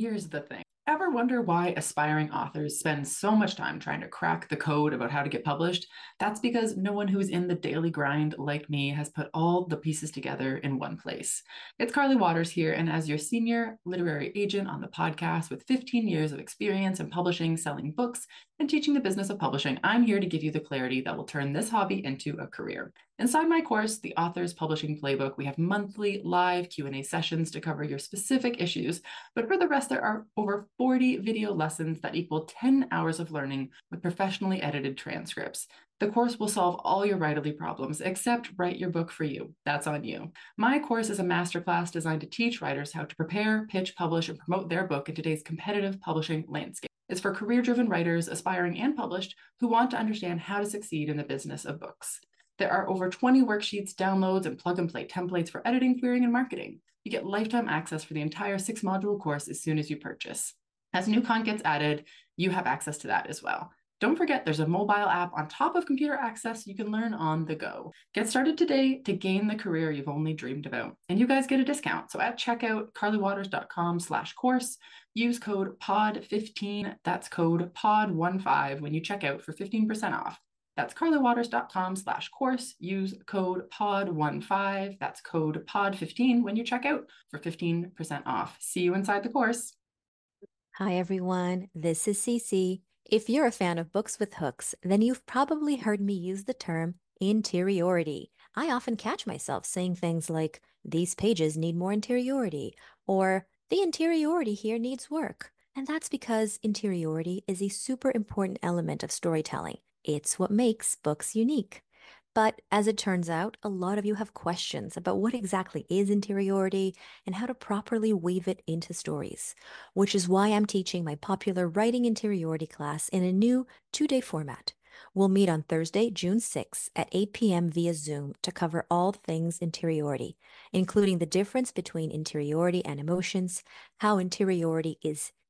Here's the thing. Ever wonder why aspiring authors spend so much time trying to crack the code about how to get published? That's because no one who's in the daily grind like me has put all the pieces together in one place. It's Carly Watters here, and as your senior literary agent on the podcast with 15 years of experience in publishing, selling books, and teaching the business of publishing, I'm here to give you the clarity that will turn this hobby into a career. Inside my course, The Author's Publishing Playbook, we have monthly live Q&A sessions to cover your specific issues, but for the rest there are over 40 video lessons that equal 10 hours of learning with professionally edited transcripts. The course will solve all your writerly problems, except write your book for you. That's on you. My course is a masterclass designed to teach writers how to prepare, pitch, publish, and promote their book in today's competitive publishing landscape. It's for career-driven writers, aspiring and published, who want to understand how to succeed in the business of books. There are over 20 worksheets, downloads, and plug-and-play templates for editing, querying, and marketing. You get lifetime access for the entire 6-module course as soon as you purchase. As new content gets added, you have access to that as well. Don't forget, there's a mobile app on top of computer access you can learn on the go. Get started today to gain the career you've only dreamed about. And you guys get a discount. So at checkout, carlywatters.com/course, use code POD15, that's code POD15 when you check out for 15% off. That's carlywatters.com/course, use code POD15, that's code POD15 when you check out for 15% off. See you inside the course. Hi everyone, this is CeCe. If you're a fan of Books with Hooks, then you've probably heard me use the term interiority. I often catch myself saying things like, these pages need more interiority, or the interiority here needs work. And that's because interiority is a super important element of storytelling. It's what makes books unique. But as it turns out, a lot of you have questions about what exactly is interiority and how to properly weave it into stories, which is why I'm teaching my popular Writing Interiority class in a new 2-day format. We'll meet on Thursday, June 6th at 8 p.m. via Zoom to cover all things interiority, including the difference between interiority and emotions, how interiority is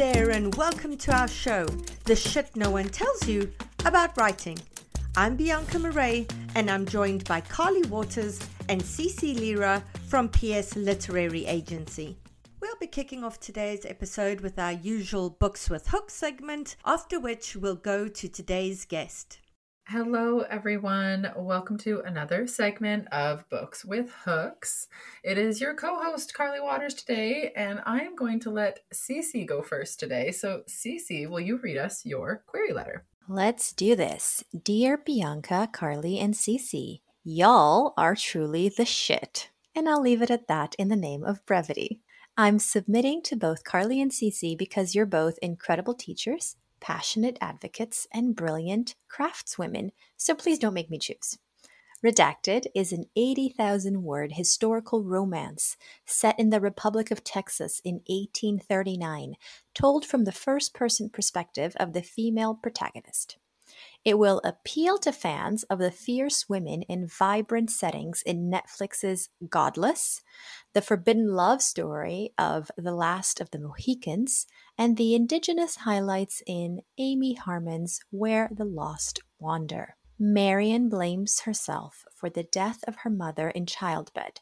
Hi there and welcome to our show, The Shit No One Tells You About Writing. I'm Bianca Marais and I'm joined by Carly Watters and CeCe Lyra from PS Literary Agency. We'll be kicking off today's episode with our usual Books with Hooks segment, after which we'll go to today's guest. Hello everyone, welcome to another segment of Books with Hooks. It is your co-host Carly Watters today, and I am going to let CeCe go first today. So CeCe, will you read us your query letter? Let's do this. Dear Bianca, Carly, and CeCe, y'all are truly the shit. And I'll leave it at that in the name of brevity. I'm submitting to both Carly and CeCe because you're both incredible teachers, passionate advocates, and brilliant craftswomen, so please don't make me choose. Redacted is an 80,000-word historical romance set in the Republic of Texas in 1839, told from the first-person perspective of the female protagonist. It will appeal to fans of the fierce women in vibrant settings in Netflix's Godless, the forbidden love story of The Last of the Mohicans, and the indigenous highlights in Amy Harmon's Where the Lost Wander. Marian blames herself for the death of her mother in childbed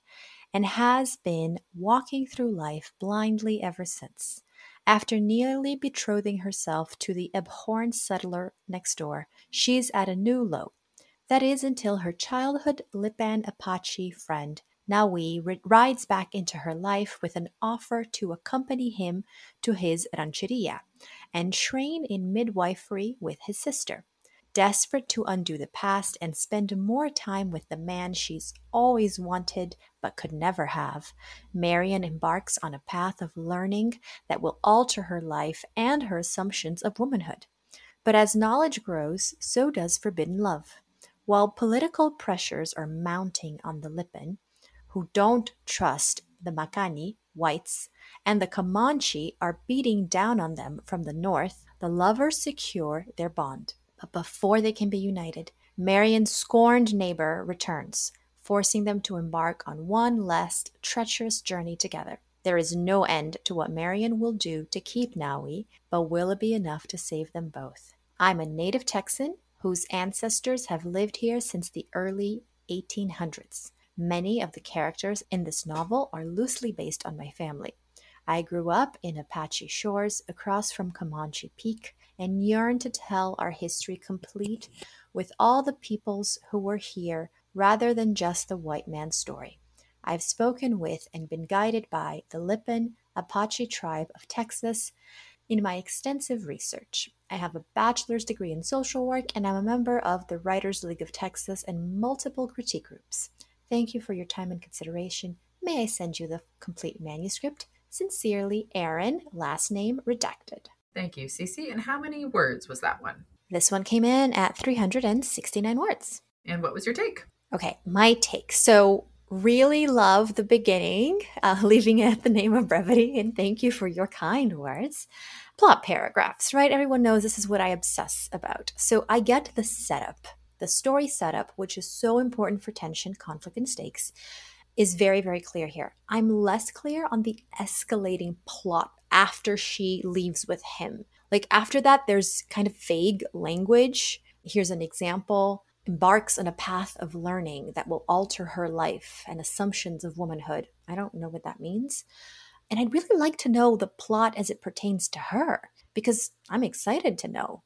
and has been walking through life blindly ever since. After nearly betrothing herself to the abhorrent settler next door, she's at a new low. That is until her childhood Lipan Apache friend, Nawi, rides back into her life with an offer to accompany him to his rancheria and train in midwifery with his sister. Desperate to undo the past and spend more time with the man she's always wanted but could never have, Marian embarks on a path of learning that will alter her life and her assumptions of womanhood. But as knowledge grows, so does forbidden love. While political pressures are mounting on the Lipan, who don't trust the Makani, whites, and the Comanche are beating down on them from the north, the lovers secure their bond. But before they can be united, Marion's scorned neighbor returns, forcing them to embark on one last treacherous journey together. There is no end to what Marion will do to keep Naui, but will it be enough to save them both? I'm a native Texan whose ancestors have lived here since the early 1800s. Many of the characters in this novel are loosely based on my family. I grew up in Apache Shores across from Comanche Peak and yearn to tell our history complete with all the peoples who were here rather than just the white man's story. I've spoken with and been guided by the Lipan Apache tribe of Texas in my extensive research. I have a bachelor's degree in social work and I'm a member of the Writers League of Texas and multiple critique groups. Thank you for your time and consideration. May I send you the complete manuscript? Sincerely, Aaron, last name redacted. Thank you, CeCe. And how many words was that one? This one came in at 369 words. And what was your take? Okay, my take. So really love the beginning, leaving it at the name of brevity, and thank you for your kind words. Plot paragraphs, right? Everyone knows this is what I obsess about. So I get the setup, the story setup, which is so important for tension, conflict, and stakes, is very, very clear here. I'm less clear on the escalating plot after she leaves with him. Like after that, there's kind of vague language. Here's an example. Embarks on a path of learning that will alter her life and assumptions of womanhood. I don't know what that means. And I'd really like to know the plot as it pertains to her because I'm excited to know.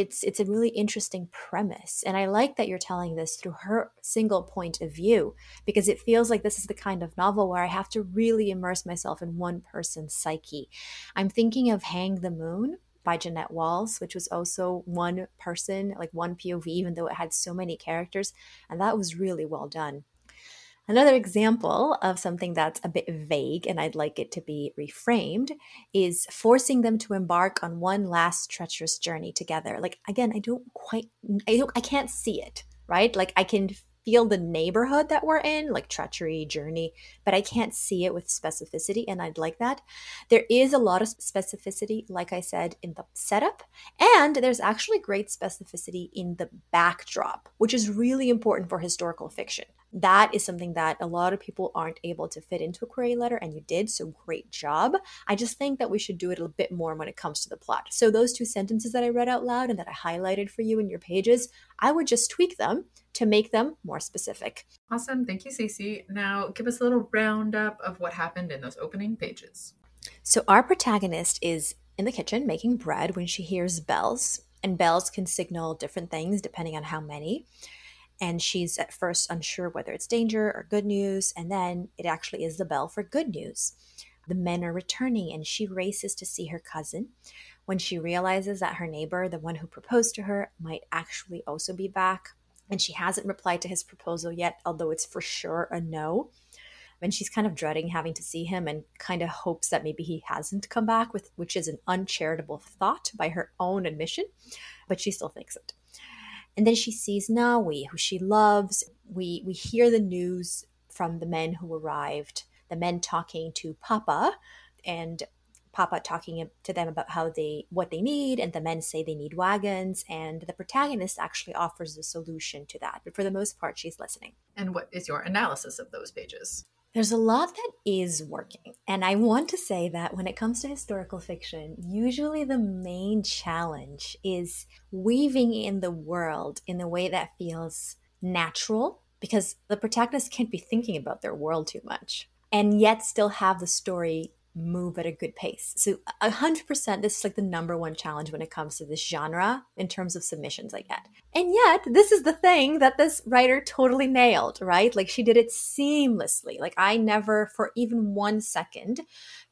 It's a really interesting premise. And I like that you're telling this through her single point of view because it feels like this is the kind of novel where I have to really immerse myself in one person's psyche. I'm thinking of Hang the Moon by Jeanette Walls, which was also one person, like one POV, even though it had so many characters. And that was really well done. Another example of something that's a bit vague and I'd like it to be reframed is forcing them to embark on one last treacherous journey together. Like, again, I can't see it, right? Like I can feel the neighborhood that we're in, like treachery, journey, but I can't see it with specificity and I'd like that. There is a lot of specificity, like I said, in the setup, and there's actually great specificity in the backdrop, which is really important for historical fiction. That is something that a lot of people aren't able to fit into a query letter, and you did, so great job. I just think that we should do it a bit more when it comes to the plot. So those two sentences that I read out loud and that I highlighted for you in your pages, I would just tweak them to make them more specific. Awesome. Thank you, CeCe. Now give us a little roundup of what happened in those opening pages. So our protagonist is in the kitchen making bread when she hears bells, and bells can signal different things depending on how many. And she's at first unsure whether it's danger or good news. And then it actually is the bell for good news. The men are returning and she races to see her cousin. When she realizes that her neighbor, the one who proposed to her, might actually also be back. And she hasn't replied to his proposal yet, although it's for sure a no. And she's kind of dreading having to see him and kind of hopes that maybe he hasn't come back, which is an uncharitable thought by her own admission. But she still thinks it. And then she sees Naui, who she loves. We hear the news from the men who arrived, the men talking to Papa, and Papa talking to them about what they need, and the men say they need wagons, and the protagonist actually offers a solution to that. But for the most part, she's listening. And what is your analysis of those pages? There's a lot that is working. And I want to say that when it comes to historical fiction, usually the main challenge is weaving in the world in a way that feels natural, because the protagonist can't be thinking about their world too much, and yet still have the story move at a good pace. So 100%, this is like the number one challenge when it comes to this genre in terms of submissions I get. And yet, this is the thing that this writer totally nailed, right? Like she did it seamlessly. Like I never for even 1 second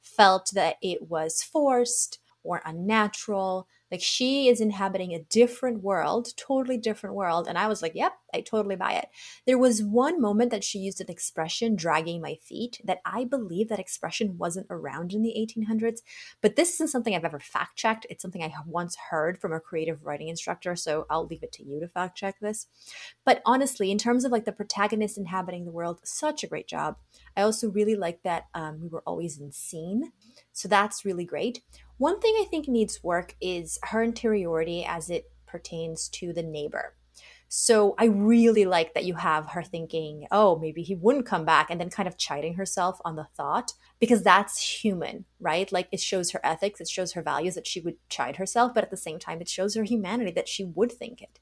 felt that it was forced or unnatural Like, she is inhabiting a different world, totally different world. And I was like, yep, I totally buy it. There was one moment that she used an expression, dragging my feet, that I believe that expression wasn't around in the 1800s. But this isn't something I've ever fact checked. It's something I once heard from a creative writing instructor. So I'll leave it to you to fact check this. But honestly, in terms of like the protagonist inhabiting the world, such a great job. I also really like that we were always in scene. So that's really great. One thing I think needs work is her interiority as it pertains to the neighbor. So I really like that you have her thinking, oh, maybe he wouldn't come back, and then kind of chiding herself on the thought, because that's human, right? Like, it shows her ethics, it shows her values that she would chide herself, but at the same time, it shows her humanity that she would think it.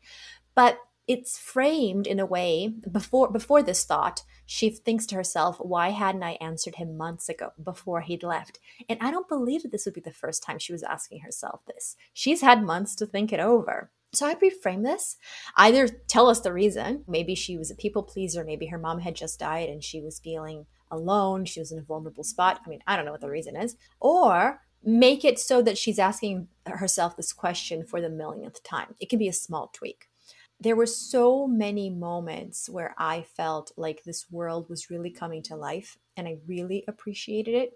But it's framed in a way, before this thought, she thinks to herself, why hadn't I answered him months ago before he'd left? And I don't believe that this would be the first time she was asking herself this. She's had months to think it over. So I'd reframe this. Either tell us the reason. Maybe she was a people pleaser. Maybe her mom had just died and she was feeling alone. She was in a vulnerable spot. I mean, I don't know what the reason is. Or make it so that she's asking herself this question for the millionth time. It can be a small tweak. There were so many moments where I felt like this world was really coming to life, and I really appreciated it.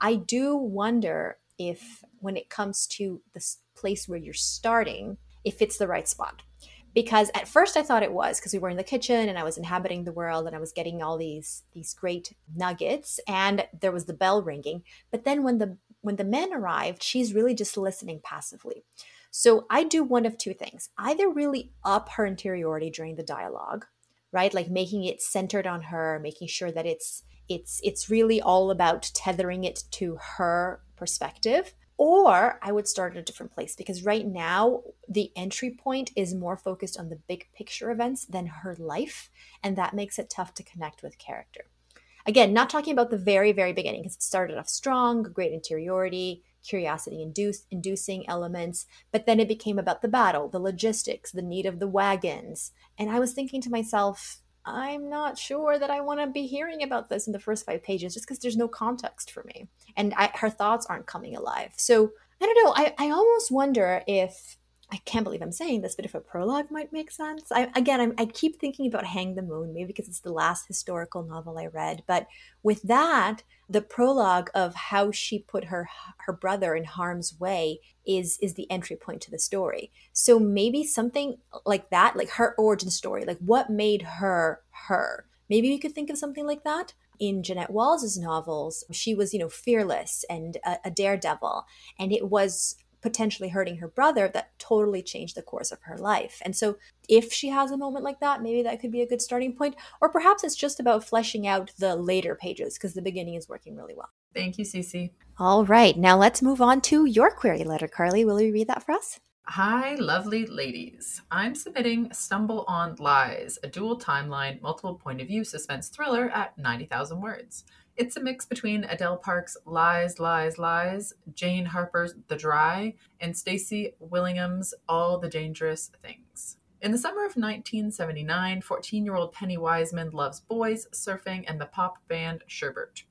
I do wonder if, when it comes to this place where you're starting, if it's the right spot. Because at first I thought it was, because we were in the kitchen and I was inhabiting the world and I was getting all these great nuggets, and there was the bell ringing. But then when the men arrived, she's really just listening passively. So I do one of two things. Either really up her interiority during the dialogue, right? Like making it centered on her, making sure that it's really all about tethering it to her perspective. Or I would start at a different place, because right now the entry point is more focused on the big picture events than her life. And that makes it tough to connect with character. Again, not talking about the very, very beginning, because it started off strong, great interiority, curiosity-inducing elements, but then it became about the battle, the logistics, the need of the wagons. And I was thinking to myself, I'm not sure that I want to be hearing about this in the first 5 pages, just because there's no context for me. And her thoughts aren't coming alive. So I don't know. I almost wonder if, I can't believe I'm saying this, but if a prologue might make sense. I keep thinking about Hang the Moon, maybe because it's the last historical novel I read. But with that, the prologue of how she put her brother in harm's way is the entry point to the story. So maybe something like that, like her origin story, like what made her. Maybe you could think of something like that. In Jeanette Walls's novels, she was, fearless and a daredevil, and it was potentially hurting her brother that totally changed the course of her life. And so if she has a moment like that, maybe that could be a good starting point. Or perhaps it's just about fleshing out the later pages, because the beginning is working really well. Thank you, CeCe. All right. Now let's move on to your query letter, Carly. Will you read that for us? Hi, lovely ladies. I'm submitting Stumble on Lies, a dual timeline, multiple point of view suspense thriller at 90,000 words. It's a mix between Adele Parks' Lies, Lies, Lies, Jane Harper's The Dry, and Stacey Willingham's All the Dangerous Things. In the summer of 1979, 14-year-old Penny Wiseman loves boys, surfing, and the pop band Sherbert.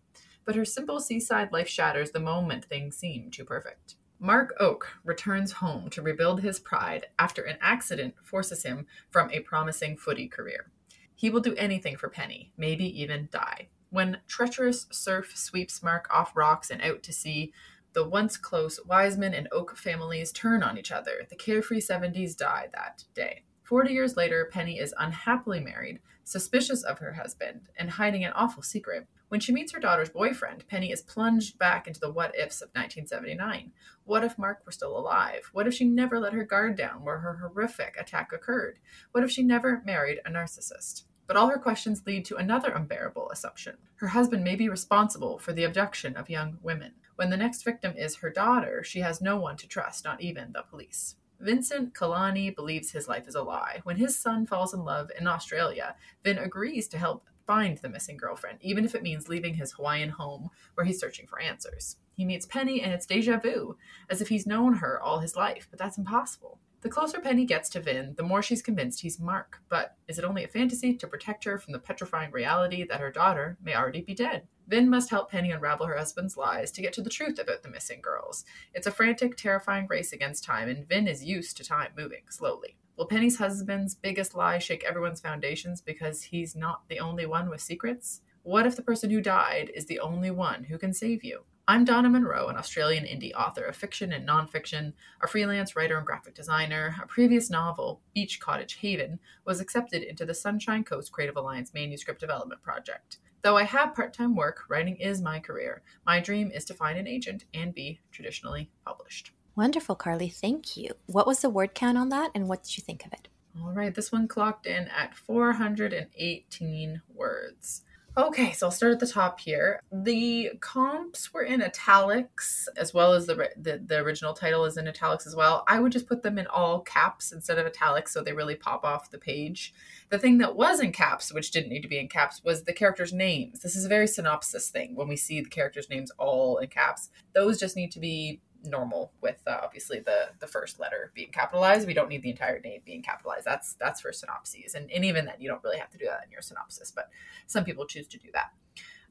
But her simple seaside life shatters the moment things seem too perfect. Mark Oak returns home to rebuild his pride after an accident forces him from a promising footy career. He will do anything for Penny, maybe even die. When treacherous surf sweeps Mark off rocks and out to sea, the once close Wiseman and Oak families turn on each other. The carefree 70s die that day. 40 years later, Penny is unhappily married, suspicious of her husband, and hiding an awful secret. When she meets her daughter's boyfriend, Penny is plunged back into the what-ifs of 1979. What if Mark were still alive? What if she never let her guard down where her horrific attack occurred? What if she never married a narcissist? But all her questions lead to another unbearable assumption. Her husband may be responsible for the abduction of young women. When the next victim is her daughter, she has no one to trust, not even the police. Vincent Kalani believes his life is a lie. When his son falls in love in Australia, Vin agrees to help find the missing girlfriend, even if it means leaving his Hawaiian home where he's searching for answers. He meets Penny, and it's deja vu, as if he's known her all his life, but that's impossible. The closer Penny gets to Vin, the more she's convinced he's Mark. But is it only a fantasy to protect her from the petrifying reality that her daughter may already be dead? Vin must help Penny unravel her husband's lies to get to the truth about the missing girls. It's a frantic, terrifying race against time, and Vin is used to time moving slowly. Will Penny's husband's biggest lie shake everyone's foundations because he's not the only one with secrets? What if the person who died is the only one who can save you? I'm Donna Monroe, an Australian indie author of fiction and nonfiction, a freelance writer and graphic designer. A previous novel, Beach Cottage Haven, was accepted into the Sunshine Coast Creative Alliance Manuscript Development Project. Though I have part-time work, writing is my career. My dream is to find an agent and be traditionally published. Wonderful, Carly. Thank you. What was the word count on that, and what did you think of it? All right, this one clocked in at 418 words. Okay, so I'll start at the top here. The comps were in italics, as well as the original title is in italics as well. I would just put them in all caps instead of italics, so they really pop off the page. The thing that was in caps, which didn't need to be in caps, was the characters' names. This is a very synopsis thing when we see the characters' names all in caps. Those just need to be normal with obviously the first letter being capitalized. We don't need the entire name being capitalized. That's for synopses. And even then, you don't really have to do that in your synopsis, but some people choose to do that.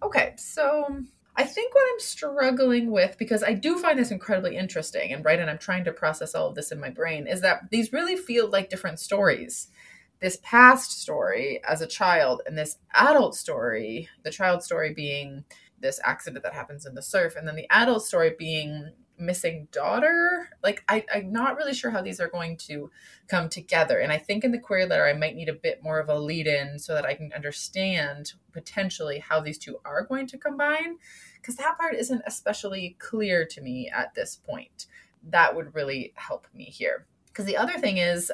Okay, so I think what I'm struggling with, because I do find this incredibly interesting and right, and I'm trying to process all of this in my brain, is that these really feel like different stories. This past story as a child and this adult story, the child story being this accident that happens in the surf, and then the adult story being missing daughter. Like I'm not really sure how these are going to come together. And I think in the query letter, I might need a bit more of a lead in so that I can understand potentially how these two are going to combine, because that part isn't especially clear to me at this point. That would really help me here. Because the other thing is,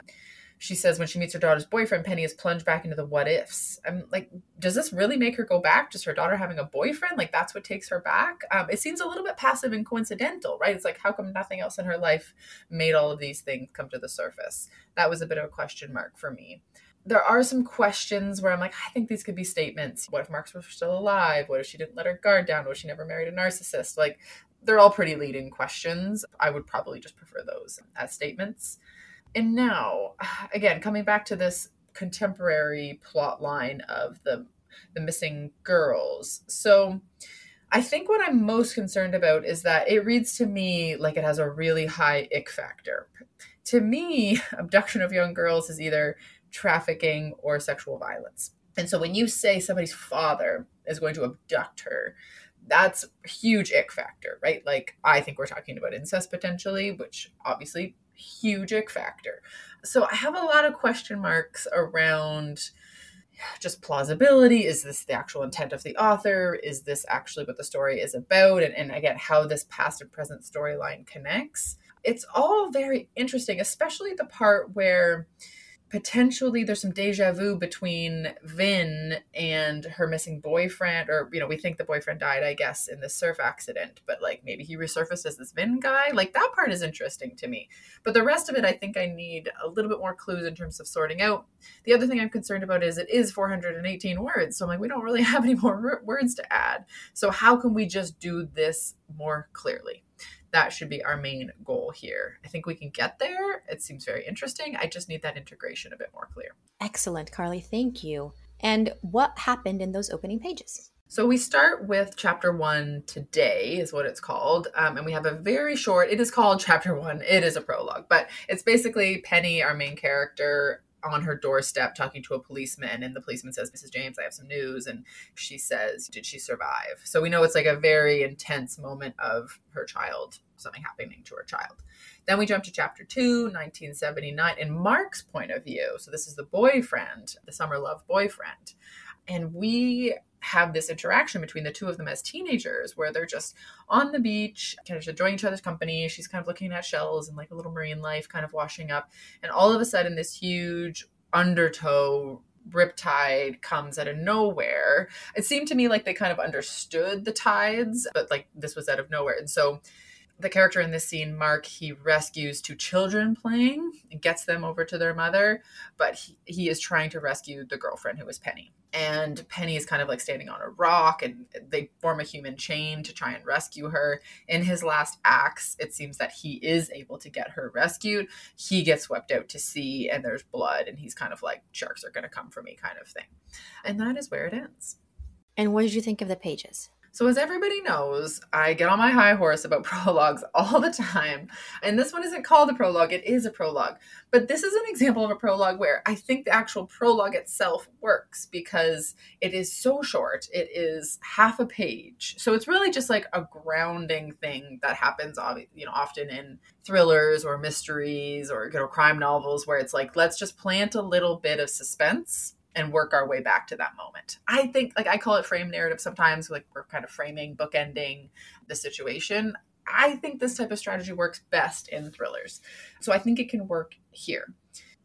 she says when she meets her daughter's boyfriend, Penny is plunged back into the what ifs. I'm like, does this really make her go back? Just her daughter having a boyfriend? Like, that's what takes her back? It seems a little bit passive and coincidental, right? It's like, how come nothing else in her life made all of these things come to the surface? That was a bit of a question mark for me. There are some questions where I'm like, I think these could be statements. What if Marks were still alive? What if she didn't let her guard down? What if she never married a narcissist? Like, they're all pretty leading questions. I would probably just prefer those as statements. And now, again, coming back to this contemporary plot line of the missing girls. So I think what I'm most concerned about is that it reads to me like it has a really high ick factor. To me, abduction of young girls is either trafficking or sexual violence. And so when you say somebody's father is going to abduct her, that's a huge ick factor, right? Like, I think we're talking about incest potentially, which obviously huge ick factor. So I have a lot of question marks around just plausibility. Is this the actual intent of the author? Is this actually what the story is about? And again, how this past and present storyline connects. It's all very interesting, especially the part where potentially there's some deja vu between Vin and her missing boyfriend, or, you know, we think the boyfriend died, I guess, in the surf accident, but like maybe he resurfaced as this Vin guy. Like, that part is interesting to me, but the rest of it, I think I need a little bit more clues in terms of sorting out. The other thing I'm concerned about is it is 418 words. So I'm like, we don't really have any more words to add. So how can we just do this more clearly? That should be our main goal here. I think we can get there. It seems very interesting. I just need that integration a bit more clear. Excellent, Carly. Thank you. And what happened in those opening pages? So we start with chapter one today is what it's called. And we have a very short, it is called chapter one. It is a prologue, but it's basically Penny, our main character, on her doorstep talking to a policeman, and the policeman says, Mrs. James, I have some news. And she says, did she survive? So we know it's like a very intense moment of her child, something happening to her child. Then we jump to chapter 2, 1979, in Mark's point of view. So this is the boyfriend, the summer love boyfriend. And we have this interaction between the two of them as teenagers where they're just on the beach, kind of enjoying each other's company. She's kind of looking at shells and like a little marine life, kind of washing up. And all of a sudden, this huge undertow riptide comes out of nowhere. It seemed to me like they kind of understood the tides, but like this was out of nowhere. And so the character in this scene, Mark, he rescues two children playing and gets them over to their mother, but he is trying to rescue the girlfriend who is Penny. And Penny's kind of like standing on a rock, and they form a human chain to try and rescue her. In his last acts, it seems that he is able to get her rescued. He gets swept out to sea, and there's blood, and he's kind of like, sharks are going to come for me kind of thing. And that is where it ends. And what did you think of the pages? So as everybody knows, I get on my high horse about prologues all the time. And this one isn't called a prologue. It is a prologue. But this is an example of a prologue where I think the actual prologue itself works because it is so short. It is half a page. So it's really just like a grounding thing that happens, you know, often in thrillers or mysteries or, you know, crime novels where it's like, let's just plant a little bit of suspense and work our way back to that moment. I think, like, I call it frame narrative sometimes, like we're kind of framing, bookending the situation. I think this type of strategy works best in thrillers. So I think it can work here.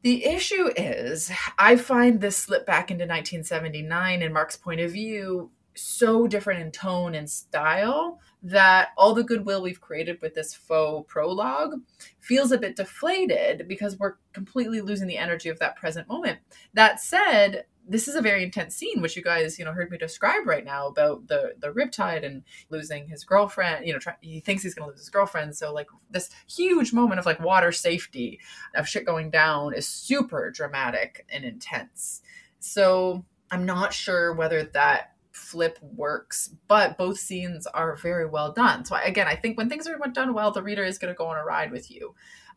The issue is, I find this slip back into 1979 and Mark's point of view so different in tone and style that all the goodwill we've created with this faux prologue feels a bit deflated because we're completely losing the energy of that present moment. That said, this is a very intense scene, which you guys, you know, heard me describe right now about the riptide and losing his girlfriend. You know, he thinks he's going to lose his girlfriend. So like this huge moment of like water safety, of shit going down, is super dramatic and intense. So I'm not sure whether that flip works, but both scenes are very well done. So again, I think when things are done well, the reader is going to go on a ride with you.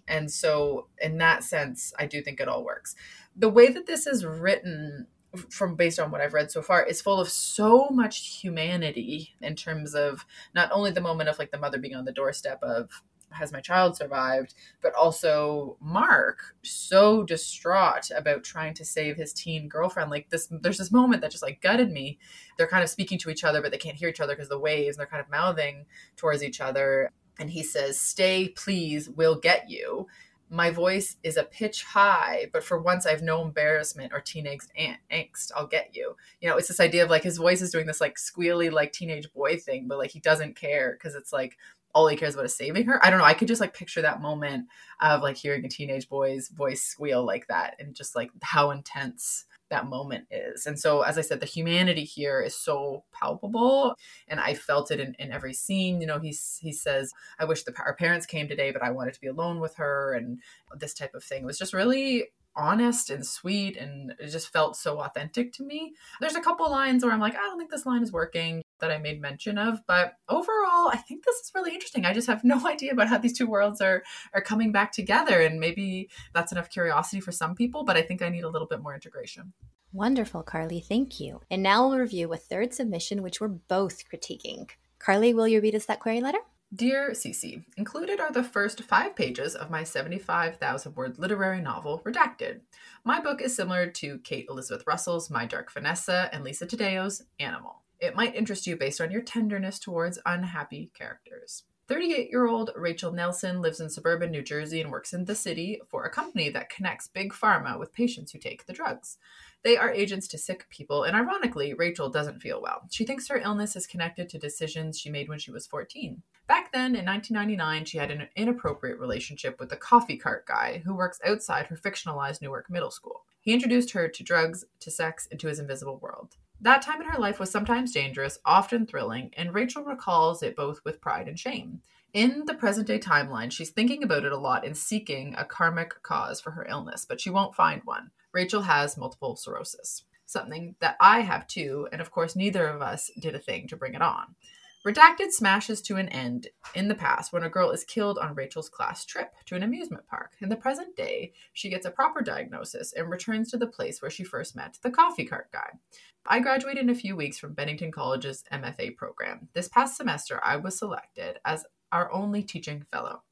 And so in that sense, I do think it all works. The way that this is written, from based on what I've read so far, is full of so much humanity in terms of not only the moment of like the mother being on the doorstep of, has my child survived, but also Mark so distraught about trying to save his teen girlfriend. Like this, there's this moment that just like gutted me. They're kind of speaking to each other, but they can't hear each other because of the waves, and they're kind of mouthing towards each other. And he says, "Stay, please, we'll get you. My voice is a pitch high, but for once I've no embarrassment or teenage angst. I'll get you." You know, it's this idea of like his voice is doing this like squealy, like teenage boy thing, but like he doesn't care because it's like, all he cares about is saving her. I don't know. I could just like picture that moment of like hearing a teenage boy's voice squeal like that and just like how intense that moment is. And so, as I said, the humanity here is so palpable, and I felt it in every scene. You know, he says, "I wish our parents came today, but I wanted to be alone with her," and this type of thing. It was just really honest and sweet, and it just felt so authentic to me. There's a couple lines where I'm like, I don't think this line is working, that I made mention of, but overall I think this is really interesting. I just have no idea about how these two worlds are coming back together, and maybe that's enough curiosity for some people, but I think I need a little bit more integration. Wonderful, Carly, thank you. And now we'll review a third submission, which we're both critiquing. Carly, will you read us that query letter? Dear CeCe, included are the first 5 pages of my 75,000-word literary novel, Redacted. My book is similar to Kate Elizabeth Russell's My Dark Vanessa and Lisa Taddeo's Animal. It might interest you based on your tenderness towards unhappy characters. 38-year-old Rachel Nelson lives in suburban New Jersey and works in the city for a company that connects big pharma with patients who take the drugs. They are agents to sick people, and ironically, Rachel doesn't feel well. She thinks her illness is connected to decisions she made when she was 14. Back then, in 1999, she had an inappropriate relationship with the coffee cart guy who works outside her fictionalized Newark Middle School. He introduced her to drugs, to sex, and to his invisible world. That time in her life was sometimes dangerous, often thrilling, and Rachel recalls it both with pride and shame. In the present-day timeline, she's thinking about it a lot and seeking a karmic cause for her illness, but she won't find one. Rachel has multiple sclerosis, something that I have too, and of course neither of us did a thing to bring it on. Redacted smashes to an end in the past when a girl is killed on Rachel's class trip to an amusement park. In the present day, she gets a proper diagnosis and returns to the place where she first met the coffee cart guy. I graduated in a few weeks from Bennington College's MFA program. This past semester, I was selected as our only teaching fellow.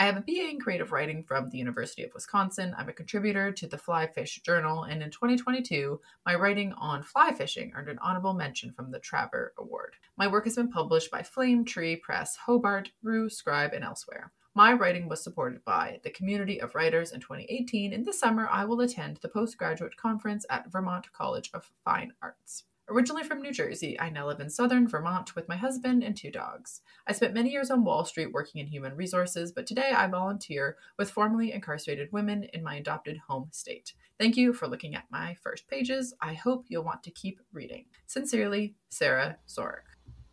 I have a BA in creative writing from the University of Wisconsin. I'm a contributor to the Fly Fish Journal, and in 2022, my writing on fly fishing earned an honorable mention from the Traver Award. My work has been published by Flame Tree Press, Hobart, Rue, Scribe, and elsewhere. My writing was supported by the Community of Writers in 2018, and this summer I will attend the postgraduate conference at Vermont College of Fine Arts. Originally from New Jersey, I now live in southern Vermont with my husband and two dogs. I spent many years on Wall Street working in human resources, but today I volunteer with formerly incarcerated women in my adopted home state. Thank you for looking at my first pages. I hope you'll want to keep reading. Sincerely, Sarah Zorg.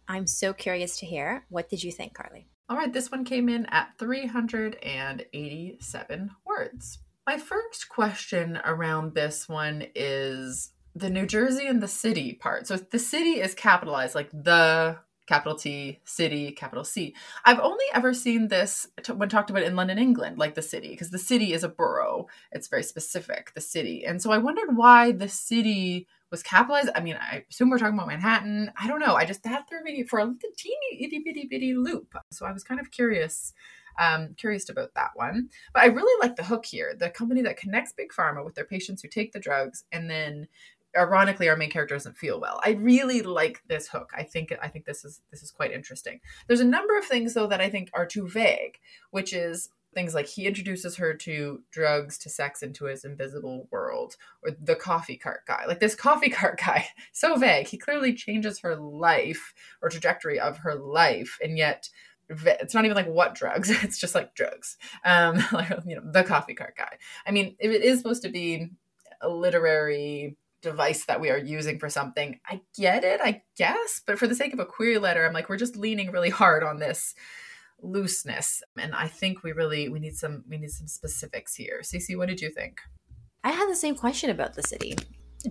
I'm so curious to hear. What did you think, Carly? All right, this one came in at 387 words. My first question around this one is the New Jersey and the city part. So the city is capitalized, like the capital T, city, capital C. I've only ever seen this when talked about in London, England, like the city, because the city is a borough. It's very specific, the city. And so I wondered why the city was capitalized. I mean, I assume we're talking about Manhattan. I don't know. I just that threw me for a little teeny itty bitty bitty loop. So I was kind of curious about that one. But I really like the hook here, the company that connects Big Pharma with their patients who take the drugs and then ironically, our main character doesn't feel well. I really like this hook. I think this is quite interesting. There's a number of things, though, that I think are too vague, which is things like he introduces her to drugs, to sex, and to his invisible world, or the coffee cart guy. Like this coffee cart guy, so vague. He clearly changes her life or trajectory of her life, and yet it's not even like what drugs. It's just like drugs. The coffee cart guy. I mean, if it is supposed to be a literary device that we are using for something, I get it, I guess. But for the sake of a query letter, I'm like, we're just leaning really hard on this looseness. And I think we need some specifics here. CeCe, what did you think? I had the same question about the city.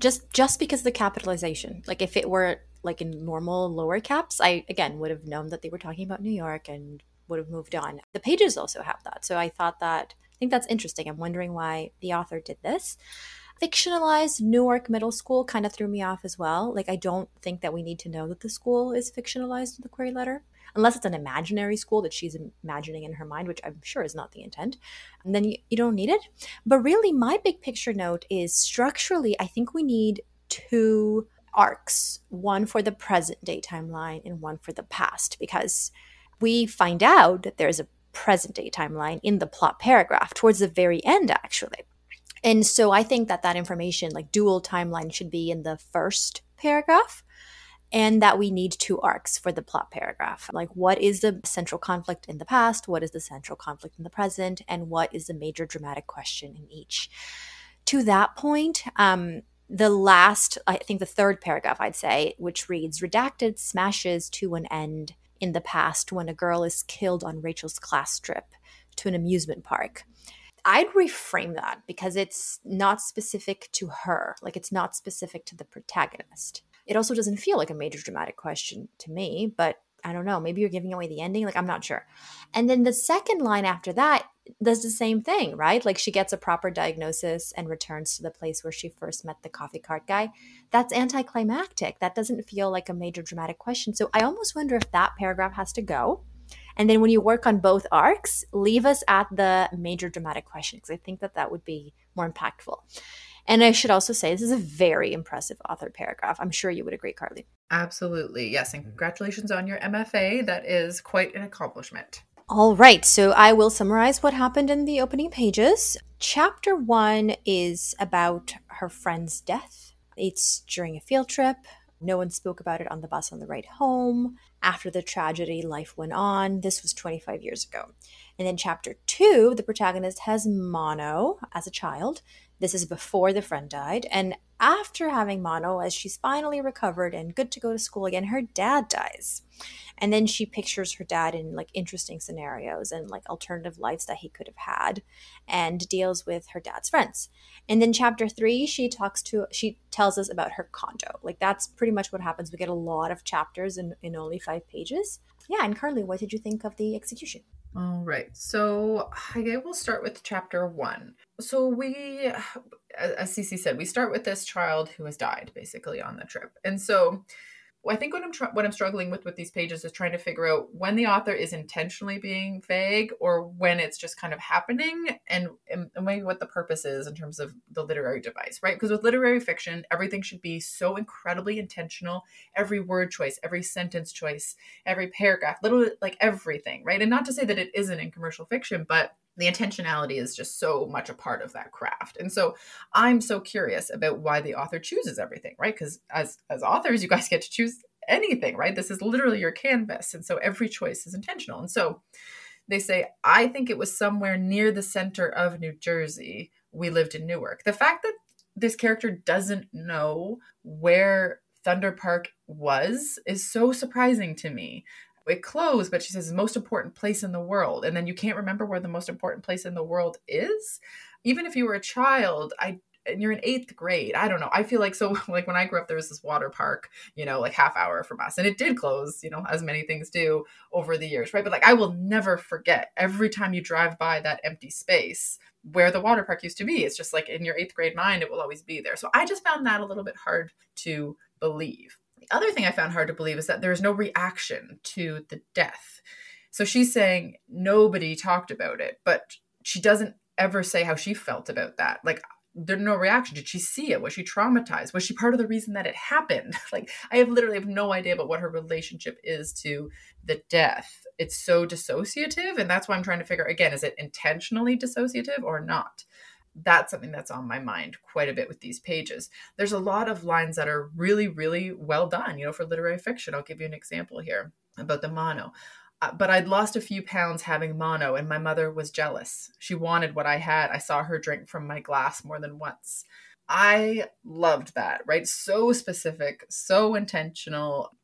Just because the capitalization, like if it were like in normal lower caps, I again would have known that they were talking about New York and would have moved on. The pages also have that. So I think that's interesting. I'm wondering why the author did this. Fictionalized Newark Middle School kind of threw me off as well. Like, I don't think that we need to know that the school is fictionalized in the query letter, unless it's an imaginary school that she's imagining in her mind, which I'm sure is not the intent. And then you don't need it. But really, my big picture note is structurally, I think we need two arcs, one for the present day timeline and one for the past, because we find out that there's a present day timeline in the plot paragraph towards the very end, actually. And so I think that information, like dual timeline, should be in the first paragraph, and that we need two arcs for the plot paragraph. Like, what is the central conflict in the past? What is the central conflict in the present? And what is the major dramatic question in each? To that point, the third paragraph, I'd say, which reads, "Redacted smashes to an end in the past when a girl is killed on Rachel's class trip to an amusement park." I'd reframe that because it's not specific to her. Like, it's not specific to the protagonist. It also doesn't feel like a major dramatic question to me, but I don't know. Maybe you're giving away the ending. Like, I'm not sure. And then the second line after that does the same thing, right? Like, she gets a proper diagnosis and returns to the place where she first met the coffee cart guy. That's anticlimactic. That doesn't feel like a major dramatic question. So I almost wonder if that paragraph has to go. And then when you work on both arcs, leave us at the major dramatic question, because I think that would be more impactful. And I should also say, this is a very impressive author paragraph. I'm sure you would agree, Carly. Absolutely. Yes. And congratulations on your MFA. That is quite an accomplishment. All right. So I will summarize what happened in the opening pages. Chapter 1 is about her friend's death. It's during a field trip. No one spoke about it on the bus on the ride home. After the tragedy, life went on. This was 25 years ago. And then chapter 2, the protagonist has mono as a child. This is before the friend died. And after having mono, as she's finally recovered and good to go to school again, her dad dies. And then she pictures her dad in like interesting scenarios and like alternative lives that he could have had, and deals with her dad's friends. And then chapter 3, she tells us about her condo. Like, that's pretty much what happens. We get a lot of chapters in only 5 pages. Yeah. And Carly, what did you think of the execution? All right. So I will start with chapter 1. So we, as CeCe said, we start with this child who has died basically on the trip. And so I think what I'm struggling with these pages is trying to figure out when the author is intentionally being vague or when it's just kind of happening, and maybe what the purpose is in terms of the literary device, right? Because with literary fiction, everything should be so incredibly intentional. Every word choice, every sentence choice, every paragraph, little, like everything, right? And not to say that it isn't in commercial fiction, but the intentionality is just so much a part of that craft. And so I'm so curious about why the author chooses everything, right? Because as authors, you guys get to choose anything, right? This is literally your canvas. And so every choice is intentional. And so they say, I think it was somewhere near the center of New Jersey. We lived in Newark. The fact that this character doesn't know where Thunder Park was is so surprising to me. It closed, but she says most important place in the world. And then you can't remember where the most important place in the world is. Even if you were a child, and you're in 8th grade. I don't know. I feel like, so like when I grew up, there was this water park, you know, like half hour from us, and it did close, you know, as many things do over the years. Right. But like, I will never forget every time you drive by that empty space where the water park used to be. It's just like in your 8th grade mind, it will always be there. So I just found that a little bit hard to believe. The other thing I found hard to believe is that there is no reaction to the death. So she's saying nobody talked about it, but she doesn't ever say how she felt about that. Like, there's no reaction. Did she see it? Was she traumatized? Was she part of the reason that it happened? Like, I have no idea about what her relationship is to the death. It's so dissociative. And that's why I'm trying to figure, again, is it intentionally dissociative or not? That's something that's on my mind quite a bit with these pages. There's a lot of lines that are really, really well done, you know, for literary fiction. I'll give you an example here about the mono. But I'd lost a few pounds having mono, and my mother was jealous. She wanted what I had. I saw her drink from my glass more than once. I loved that, right? So specific, so intentional.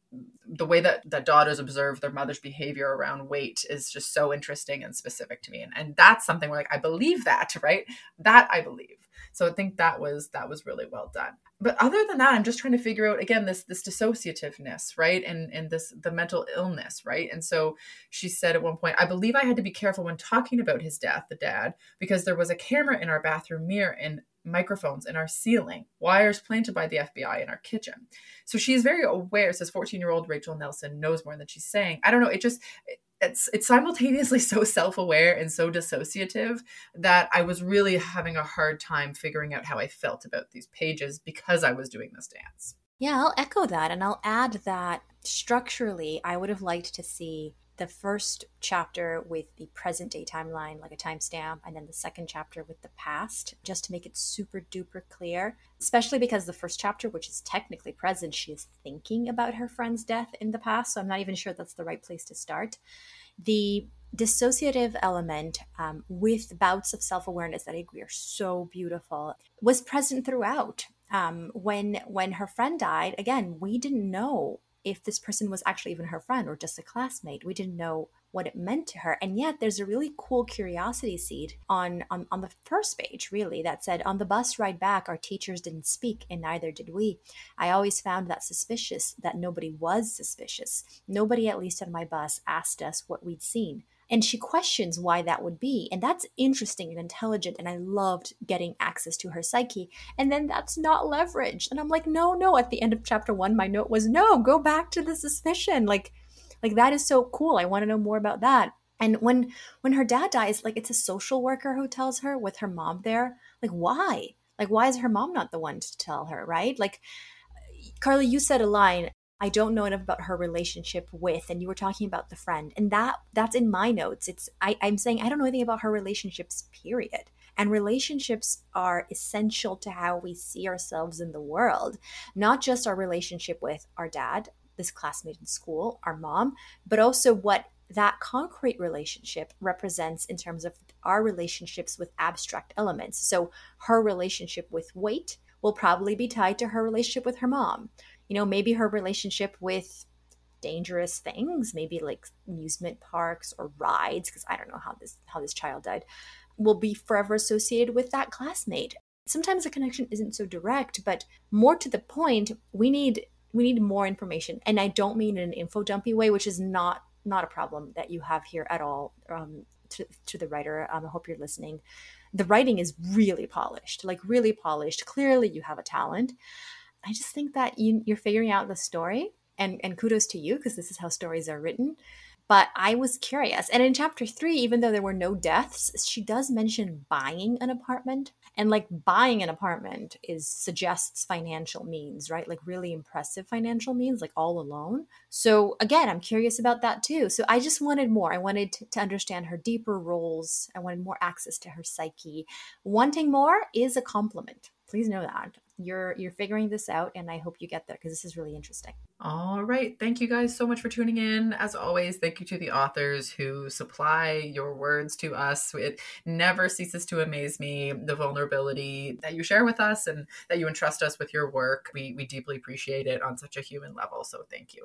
The way that daughters observe their mother's behavior around weight is just so interesting and specific to me. And that's something where, like, I believe that, right? That I believe. So I think that was really well done. But other than that, I'm just trying to figure out, again, this dissociativeness, right? And the mental illness, right? And so she said at one point, I believe I had to be careful when talking about his death, the dad, because there was a camera in our bathroom mirror and microphones in our ceiling, wires planted by the FBI in our kitchen. So she's very aware. It says 14-year-old Rachel Nelson knows more than she's saying. I don't know. It's simultaneously so self-aware and so dissociative that I was really having a hard time figuring out how I felt about these pages because I was doing this dance. Yeah, I'll echo that. And I'll add that structurally, I would have liked to see the first chapter with the present day timeline, like a timestamp, and then the second chapter with the past, just to make it super duper clear, especially because the first chapter, which is technically present, she is thinking about her friend's death in the past. So I'm not even sure that's the right place to start. The dissociative element with bouts of self-awareness that I agree are so beautiful was present throughout. When her friend died, again, we didn't know if this person was actually even her friend or just a classmate. We didn't know what it meant to her. And yet there's a really cool curiosity seed on the first page, really, that said, on the bus ride back, our teachers didn't speak and neither did we. I always found that suspicious that nobody was suspicious. Nobody, at least on my bus, asked us what we'd seen. And she questions why that would be. And that's interesting and intelligent. And I loved getting access to her psyche. And then that's not leveraged. And I'm like, no. At the end of chapter 1, my note was, no, go back to the suspicion. Like that is so cool. I want to know more about that. And when her dad dies, like, it's a social worker who tells her with her mom there. Like, why? Like, why is her mom not the one to tell her, right? Like, Carly, you said a line, I don't know enough about her relationship with, and you were talking about the friend, and that's in my notes. I'm saying I don't know anything about her relationships, period. And relationships are essential to how we see ourselves in the world, not just our relationship with our dad, this classmate in school, our mom, but also what that concrete relationship represents in terms of our relationships with abstract elements. So her relationship with weight will probably be tied to her relationship with her mom. You know, maybe her relationship with dangerous things, maybe like amusement parks or rides, because I don't know how this child died, will be forever associated with that classmate. Sometimes the connection isn't so direct, but more to the point, we need more information. And I don't mean in an info dumpy way, which is not a problem that you have here at all to the writer. I hope you're listening. The writing is really polished, Clearly you have a talent. I just think that you're figuring out the story and kudos to you, because this is how stories are written. But I was curious. And in chapter 3, even though there were no deaths, she does mention buying an apartment. And like buying an apartment suggests financial means, right? Like really impressive financial means, like all alone. So again, I'm curious about that too. So I just wanted more. I wanted to understand her deeper roles. I wanted more access to her psyche. Wanting more is a compliment. Please know that. You're figuring this out, and I hope you get there because this is really interesting. All right. Thank you guys so much for tuning in. As always, thank you to the authors who supply your words to us. It never ceases to amaze me, the vulnerability that you share with us and that you entrust us with your work. We deeply appreciate it on such a human level. So thank you.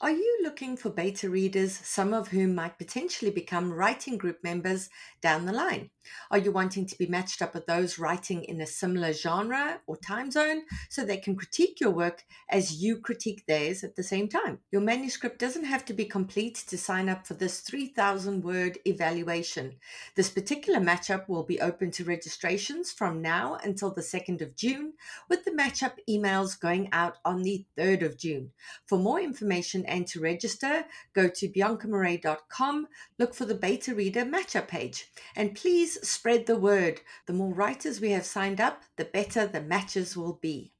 Are you looking for beta readers, some of whom might potentially become writing group members down the line? Are you wanting to be matched up with those writing in a similar genre or time zone so they can critique your work as you critique theirs at the same time? Your manuscript doesn't have to be complete to sign up for this 3,000-word evaluation. This particular matchup will be open to registrations from now until the 2nd of June, with the matchup emails going out on the 3rd of June. For more information and to register, go to biancamarais.com, look for the beta reader matchup page, and please spread the word. The more writers we have signed up, the better the matches will be.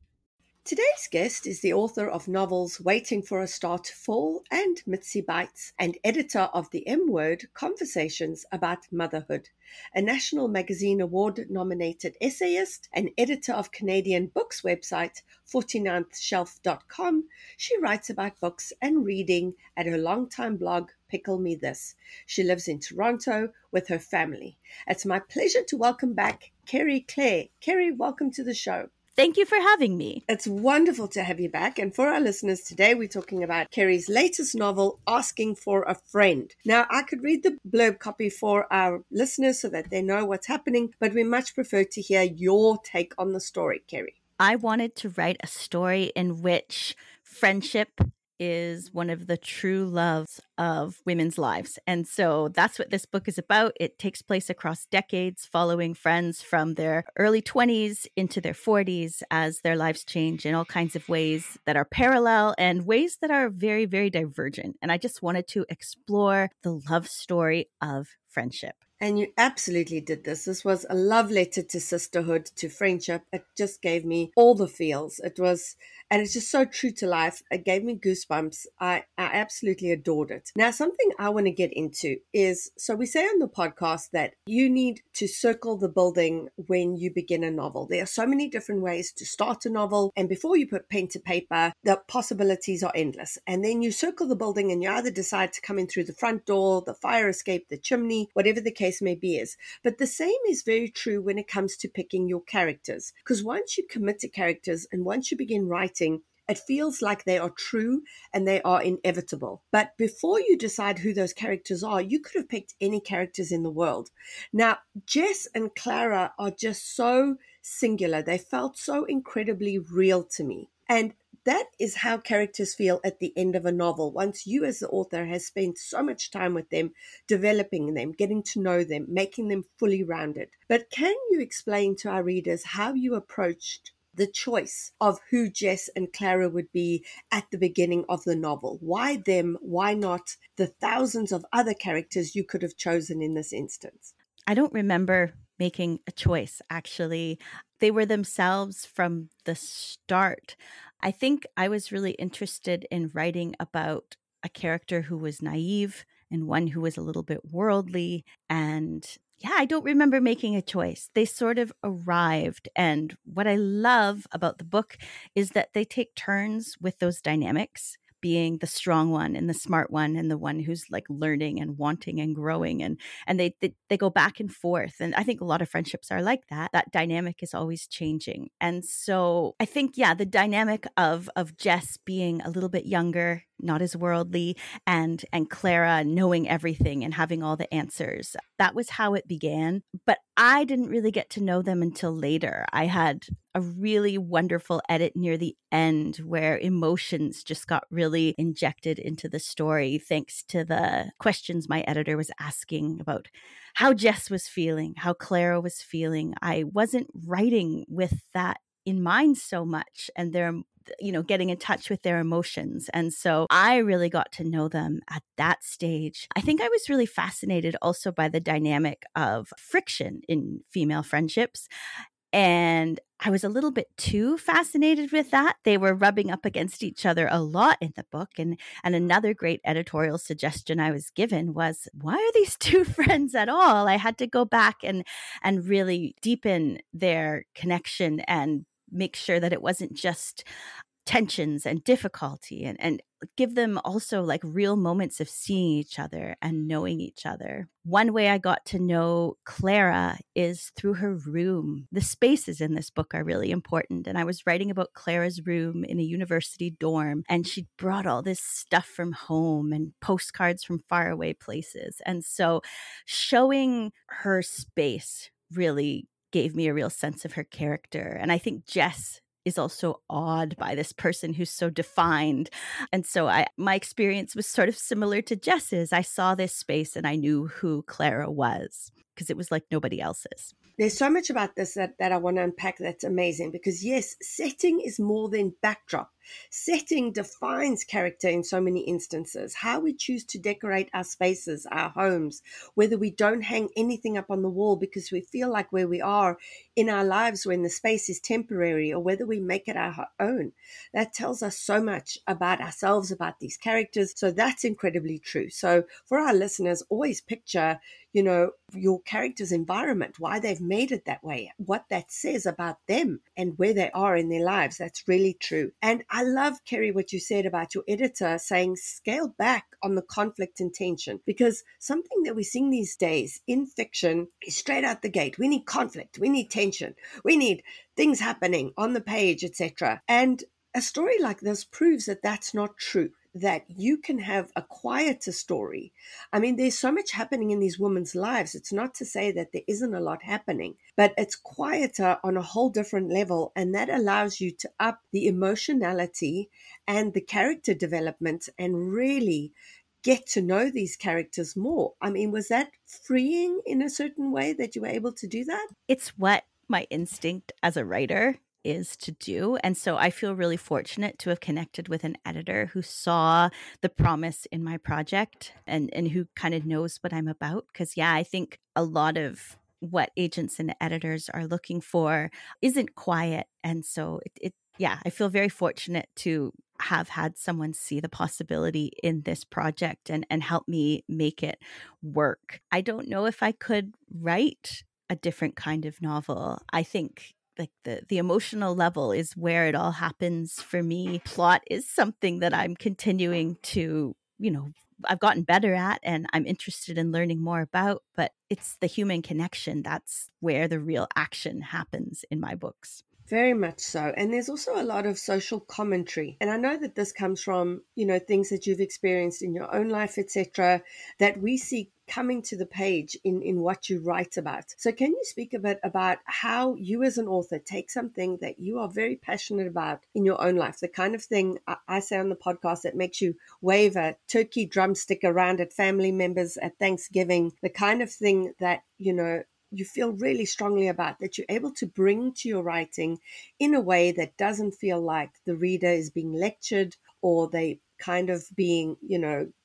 Today's guest is the author of novels Waiting for a Star to Fall and Mitzi Bites, and editor of The M Word, Conversations About Motherhood, a National Magazine Award-nominated essayist and editor of Canadian books website 49thshelf.com. She writes about books and reading at her longtime blog, Pickle Me This. She lives in Toronto with her family. It's my pleasure to welcome back Kerry Clare. Kerry, welcome to the show. Thank you for having me. It's wonderful to have you back. And for our listeners today, we're talking about Kerry's latest novel, Asking for a Friend. Now, I could read the blurb copy for our listeners so that they know what's happening, but we much prefer to hear your take on the story, Kerry. I wanted to write a story in which friendship is one of the true loves of women's lives. And so that's what this book is about. It takes place across decades, following friends from their early 20s into their 40s as their lives change in all kinds of ways that are parallel and ways that are very, very divergent. And I just wanted to explore the love story of friendship. And you absolutely did this. This was a love letter to sisterhood, to friendship. It just gave me all the feels. It was, and it's just so true to life. It gave me goosebumps. I absolutely adored it. Now, something I want to get into is, so we say on the podcast that you need to circle the building when you begin a novel. There are so many different ways to start a novel. And before you put pen to paper, the possibilities are endless. And then you circle the building and you either decide to come in through the front door, the fire escape, the chimney, whatever the case may be is. But the same is very true when it comes to picking your characters, because once you commit to characters and once you begin writing, it feels like they are true and they are inevitable. But before you decide who those characters are, you could have picked any characters in the world. Now, Jess and Clara are just so singular. They felt so incredibly real to me. And that is how characters feel at the end of a novel. Once you as the author has spent so much time with them, developing them, getting to know them, making them fully rounded. But can you explain to our readers how you approached the choice of who Jess and Clara would be at the beginning of the novel? Why them? Why not the thousands of other characters you could have chosen in this instance? I don't remember making a choice, actually. They were themselves from the start. I think I was really interested in writing about a character who was naive and one who was a little bit worldly. And yeah, I don't remember making a choice. They sort of arrived. And what I love about the book is that they take turns with those dynamics, being the strong one and the smart one and the one who's like learning and wanting and growing. And they go back and forth. And I think a lot of friendships are like that. That dynamic is always changing. And so I think, yeah, the dynamic of Jess being a little bit younger, not as worldly, and Clara knowing everything and having all the answers. That was how it began. But I didn't really get to know them until later. I had a really wonderful edit near the end where emotions just got really injected into the story, thanks to the questions my editor was asking about how Jess was feeling, how Clara was feeling. I wasn't writing with that in mind so much, and their, you know, getting in touch with their emotions. And so I really got to know them at that stage. I think I was really fascinated also by the dynamic of friction in female friendships. And I was a little bit too fascinated with that. They were rubbing up against each other a lot in the book. And another great editorial suggestion I was given was, why are these two friends at all? I had to go back and really deepen their connection and make sure that it wasn't just tensions and difficulty, and give them also like real moments of seeing each other and knowing each other. One way I got to know Clara is through her room. The spaces in this book are really important. And I was writing about Clara's room in a university dorm, and she brought all this stuff from home and postcards from faraway places. And so showing her space really gave me a real sense of her character. And I think Jess is also awed by this person who's so defined. And so my experience was sort of similar to Jess's. I saw this space and I knew who Clara was because it was like nobody else's. There's so much about this that I want to unpack that's amazing, because yes, setting is more than backdrop. Setting defines character in so many instances. How we choose to decorate our spaces, our homes, whether we don't hang anything up on the wall because we feel like where we are in our lives when the space is temporary, or whether we make it our own. That tells us so much about ourselves, about these characters. So that's incredibly true. So for our listeners, always picture, you know, your character's environment, why they've made it that way, what that says about them and where they are in their lives. That's really true. And I love, Kerry, what you said about your editor saying scale back on the conflict and tension, because something that we're seeing these days in fiction is straight out the gate. We need conflict. We need tension. We need things happening on the page, etc. And a story like this proves that that's not true. that you can have a quieter story. I mean, there's so much happening in these women's lives. It's not to say that there isn't a lot happening, but it's quieter on a whole different level. And that allows you to up the emotionality and the character development and really get to know these characters more. I mean, was that freeing in a certain way that you were able to do that? It's what my instinct as a writer is to do. And so I feel really fortunate to have connected with an editor who saw the promise in my project and who kind of knows what I'm about. Because, yeah, I think a lot of what agents and editors are looking for isn't quiet. And so, I feel very fortunate to have had someone see the possibility in this project and help me make it work. I don't know if I could write a different kind of novel. I think like the emotional level is where it all happens for me. Plot is something that I'm continuing to, I've gotten better at and I'm interested in learning more about, but it's the human connection. That's where the real action happens in my books. Very much so. And there's also a lot of social commentary. And I know that this comes from, things that you've experienced in your own life, etc., that we see coming to the page in what you write about. So can you speak a bit about how you as an author take something that you are very passionate about in your own life, the kind of thing I say on the podcast that makes you wave a turkey drumstick around at family members at Thanksgiving, the kind of thing that, you feel really strongly about, that you're able to bring to your writing in a way that doesn't feel like the reader is being lectured or they kind of being,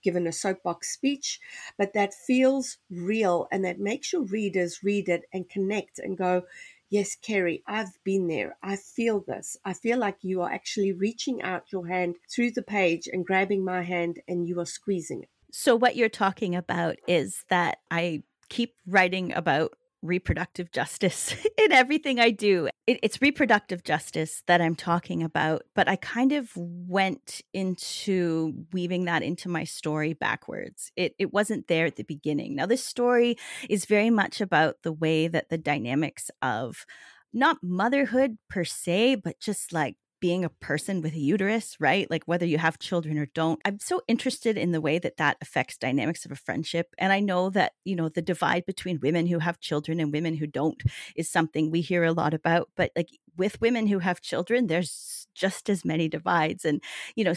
given a soapbox speech, but that feels real and that makes your readers read it and connect and go, yes, Kerry, I've been there. I feel this. I feel like you are actually reaching out your hand through the page and grabbing my hand and you are squeezing it. So what you're talking about is that I keep writing about reproductive justice in everything I do. It's reproductive justice that I'm talking about, but I kind of went into weaving that into my story backwards. It wasn't there at the beginning. Now, this story is very much about the way that the dynamics of not motherhood per se, but just like being a person with a uterus, right? Like whether you have children or don't. I'm so interested in the way that that affects dynamics of a friendship. And I know that, the divide between women who have children and women who don't is something we hear a lot about. But like with women who have children, there's just as many divides. And,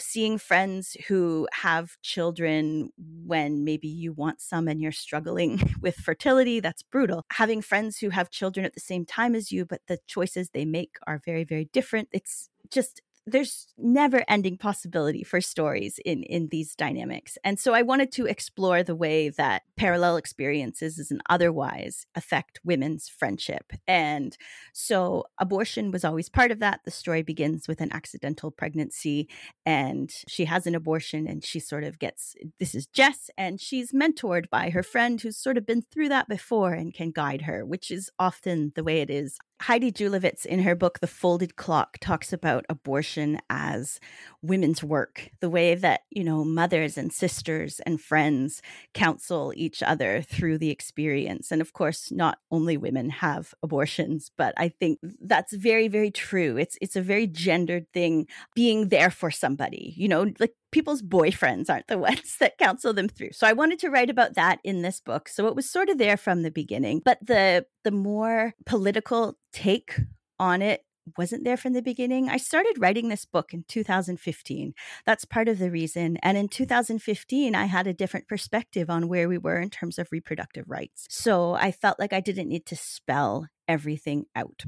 seeing friends who have children when maybe you want some and you're struggling with fertility, that's brutal. Having friends who have children at the same time as you, but the choices they make are very, very different. It's just there's never ending possibility for stories in these dynamics. And so I wanted to explore the way that parallel experiences and otherwise affect women's friendship. And so abortion was always part of that. The story begins with an accidental pregnancy and she has an abortion and she sort of gets, this is Jess, and she's mentored by her friend who's sort of been through that before and can guide her, which is often the way it is. Heidi Julewitz in her book, The Folded Clock, talks about abortion as women's work, the way that, mothers and sisters and friends counsel each other through the experience. And of course, not only women have abortions, but I think that's very, very true. It's a very gendered thing, being there for somebody, like people's boyfriends aren't the ones that counsel them through. So I wanted to write about that in this book. So it was sort of there from the beginning, but the more political take on it wasn't there from the beginning. I started writing this book in 2015. That's part of the reason. And in 2015, I had a different perspective on where we were in terms of reproductive rights. So I felt like I didn't need to spell everything out.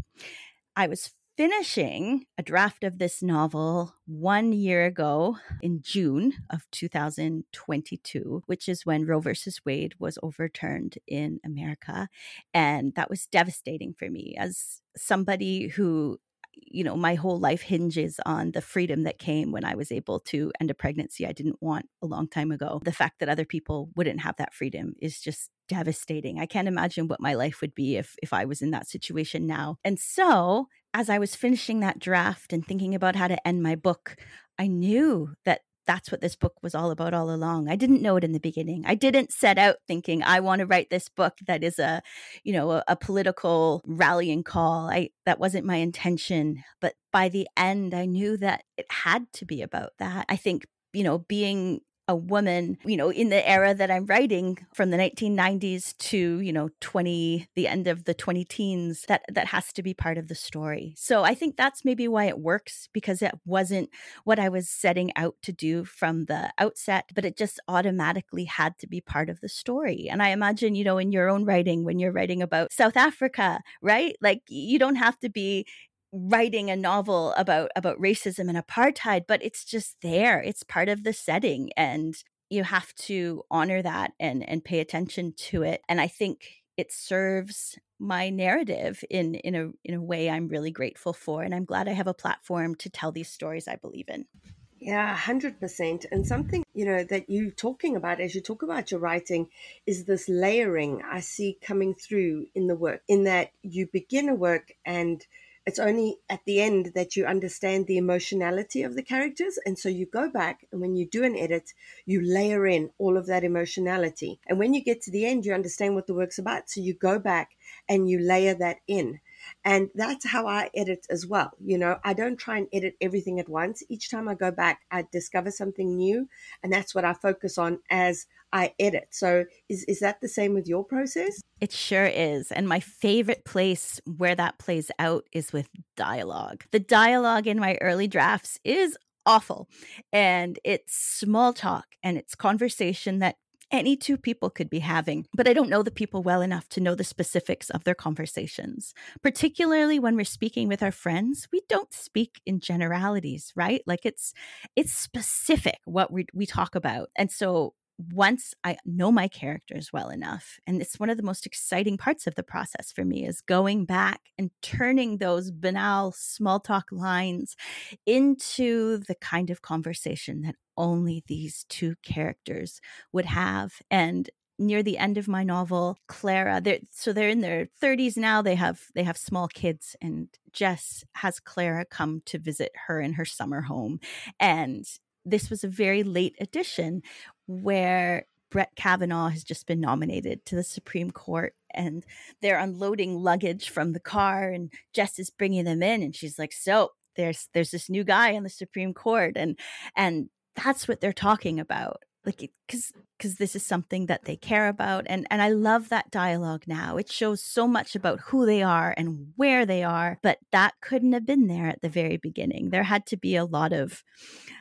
I was finishing a draft of this novel 1 year ago in June of 2022, which is when Roe versus Wade was overturned in America. And that was devastating for me as somebody who, my whole life hinges on the freedom that came when I was able to end a pregnancy I didn't want a long time ago. The fact that other people wouldn't have that freedom is just devastating. I can't imagine what my life would be if I was in that situation now. And so as I was finishing that draft and thinking about how to end my book, I knew that that's what this book was all about all along. I didn't know it in the beginning. I didn't set out thinking, I want to write this book that is a political rallying call. That wasn't my intention. But by the end, I knew that it had to be about that. I think you know, being a woman, you know, in the era that I'm writing from the 1990s to, you know, the end of the 2010s, that has to be part of the story. So I think that's maybe why it works, because it wasn't what I was setting out to do from the outset, but it just automatically had to be part of the story. And I imagine, you know, in your own writing, when you're writing about South Africa, right? Like, you don't have to be writing a novel about racism and apartheid, but it's just there. It's part of the setting, and you have to honor that and pay attention to it. And I think it serves my narrative in a way I'm really grateful for. And I'm glad I have a platform to tell these stories I believe in. Yeah, 100%. And something, you know, that you're talking about as you talk about your writing is this layering I see coming through in the work, in that you begin a work and it's only at the end that you understand the emotionality of the characters. And so you go back, and when you do an edit, you layer in all of that emotionality. And when you get to the end, you understand what the work's about. So you go back and you layer that in. And that's how I edit as well. You know, I don't try and edit everything at once. Each time I go back, I discover something new. And that's what I focus on as I edit. So is that the same with your process? It sure is. And my favorite place where that plays out is with dialogue. The dialogue in my early drafts is awful. And it's small talk, and it's conversation that any two people could be having, but I don't know the people well enough to know the specifics of their conversations. Particularly when we're speaking with our friends, we don't speak in generalities, right? Like it's specific what we talk about. And so once I know my characters well enough, and it's one of the most exciting parts of the process for me, is going back and turning those banal small talk lines into the kind of conversation that only these two characters would have. And near the end of my novel, Clara, they're in their 30s now. They have small kids, and Jess has Clara come to visit her in her summer home. And this was a very late edition where Brett Kavanaugh has just been nominated to the Supreme Court, and they're unloading luggage from the car, and Jess is bringing them in, and she's like, so there's this new guy on the Supreme Court, and that's what they're talking about. Like, because this is something that they care about. And I love that dialogue now. It shows so much about who they are and where they are, but that couldn't have been there at the very beginning. There had to be a lot of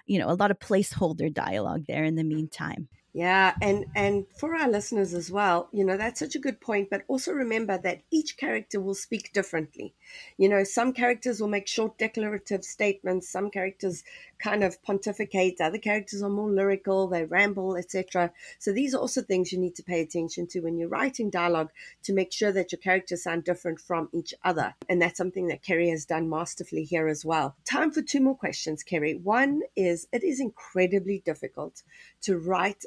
placeholder dialogue there in the meantime. Yeah. And for our listeners as well, you know, that's such a good point. But also remember that each character will speak differently. You know, some characters will make short declarative statements. Some characters kind of pontificate. Other characters are more lyrical. They ramble, etc. So these are also things you need to pay attention to when you're writing dialogue, to make sure that your characters sound different from each other. And that's something that Kerry has done masterfully here as well. Time for two more questions, Kerry. One is, it is incredibly difficult to write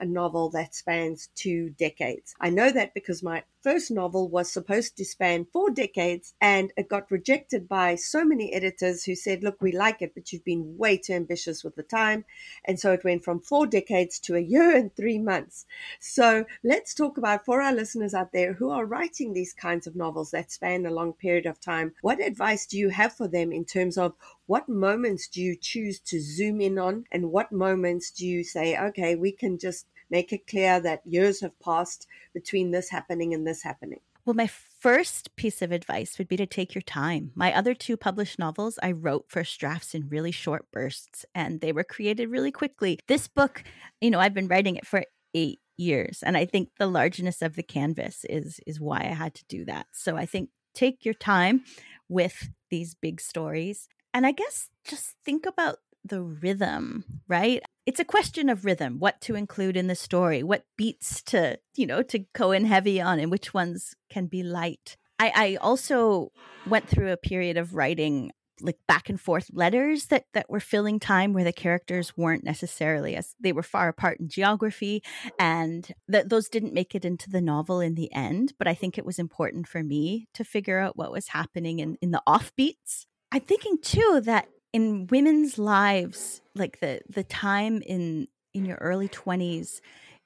a novel that spans 2 decades. I know that because my first novel was supposed to span 4 decades, and it got rejected by so many editors who said, look, we like it, but you've been way too ambitious with the time. And so it went from 4 decades to 1 year and 3 months. So let's talk about, for our listeners out there who are writing these kinds of novels that span a long period of time, what advice do you have for them in terms of what moments do you choose to zoom in on, and what moments do you say, okay, we can just make it clear that years have passed between this happening and this happening? Well, my first piece of advice would be to take your time. My other 2 published novels, I wrote first drafts in really short bursts, and they were created really quickly. This book, you know, I've been writing it for 8 years, and I think the largeness of the canvas is why I had to do that. So I think take your time with these big stories. And I guess just think about the rhythm, right? It's a question of rhythm, what to include in the story, what beats to, you know, to go in heavy on, and which ones can be light. I also went through a period of writing like back and forth letters that were filling time where the characters weren't necessarily, as they were far apart in geography, and those didn't make it into the novel in the end. But I think it was important for me to figure out what was happening in the offbeats. I'm thinking too that in women's lives, like the time in your early 20s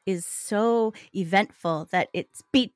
is so eventful that it's beat.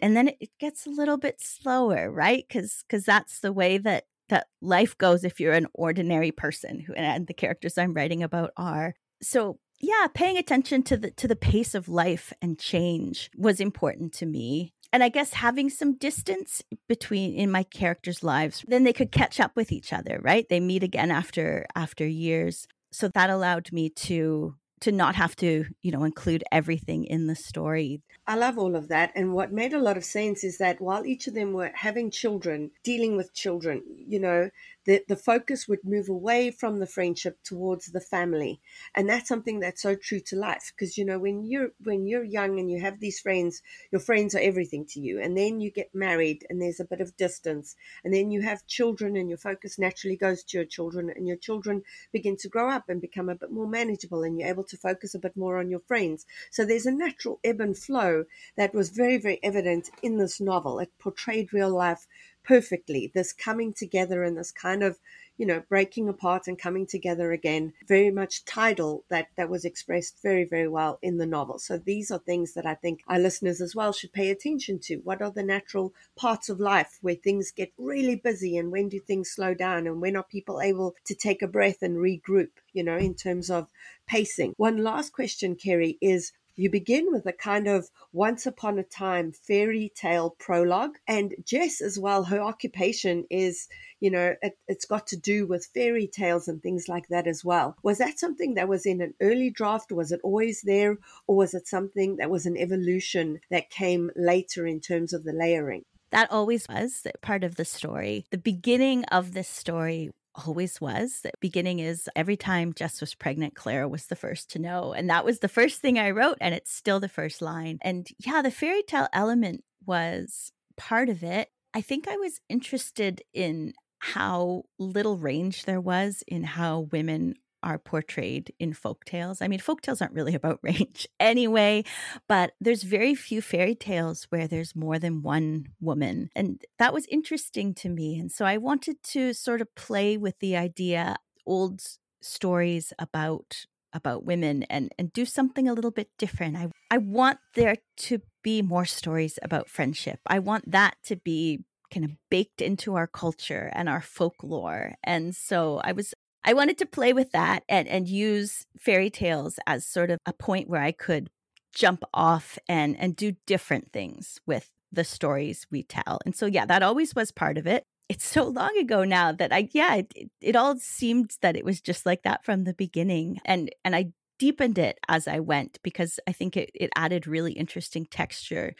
And then it gets a little bit slower, right? Because that's the way that that life goes if you're an ordinary person, and the characters I'm writing about are. So yeah, paying attention to the pace of life and change was important to me. And I guess having some distance between in my characters' lives, then they could catch up with each other, right? They meet again after years. So that allowed me to not have to, include everything in the story. I love all of that. And what made a lot of sense is that while each of them were having children, dealing with children, the focus would move away from the friendship towards the family. And that's something that's so true to life. Because, when you're young and you have these friends, your friends are everything to you. And then you get married and there's a bit of distance. And then you have children and your focus naturally goes to your children. And your children begin to grow up and become a bit more manageable. And you're able to focus a bit more on your friends. So there's a natural ebb and flow that was very, very evident in this novel. It portrayed real life perfectly, this coming together and this kind of, breaking apart and coming together again, very much tidal that was expressed very, very well in the novel. So these are things that I think our listeners as well should pay attention to. What are the natural parts of life where things get really busy, and when do things slow down, and when are people able to take a breath and regroup, in terms of pacing? One last question, Kerry, is you begin with a kind of once upon a time fairy tale prologue. And Jess as well, her occupation is, it's got to do with fairy tales and things like that as well. Was that something that was in an early draft? Was it always there? Or was it something that was an evolution that came later in terms of the layering? That always was part of the story. The beginning of this story always was. The beginning is every time Jess was pregnant, Clara was the first to know. And that was the first thing I wrote, and it's still the first line. And yeah, the fairy tale element was part of it. I think I was interested in how little range there was in how women are portrayed in folktales. I mean, folktales aren't really about range anyway, but there's very few fairy tales where there's more than one woman. And that was interesting to me. And so I wanted to sort of play with the idea, old stories about women and do something a little bit different. I want there to be more stories about friendship. I want that to be kind of baked into our culture and our folklore. And so I wanted to play with that and use fairy tales as sort of a point where I could jump off and do different things with the stories we tell. And so, yeah, that always was part of it. It's so long ago now that it all seemed that it was just like that from the beginning. And I deepened it as I went, because I think it added really interesting texture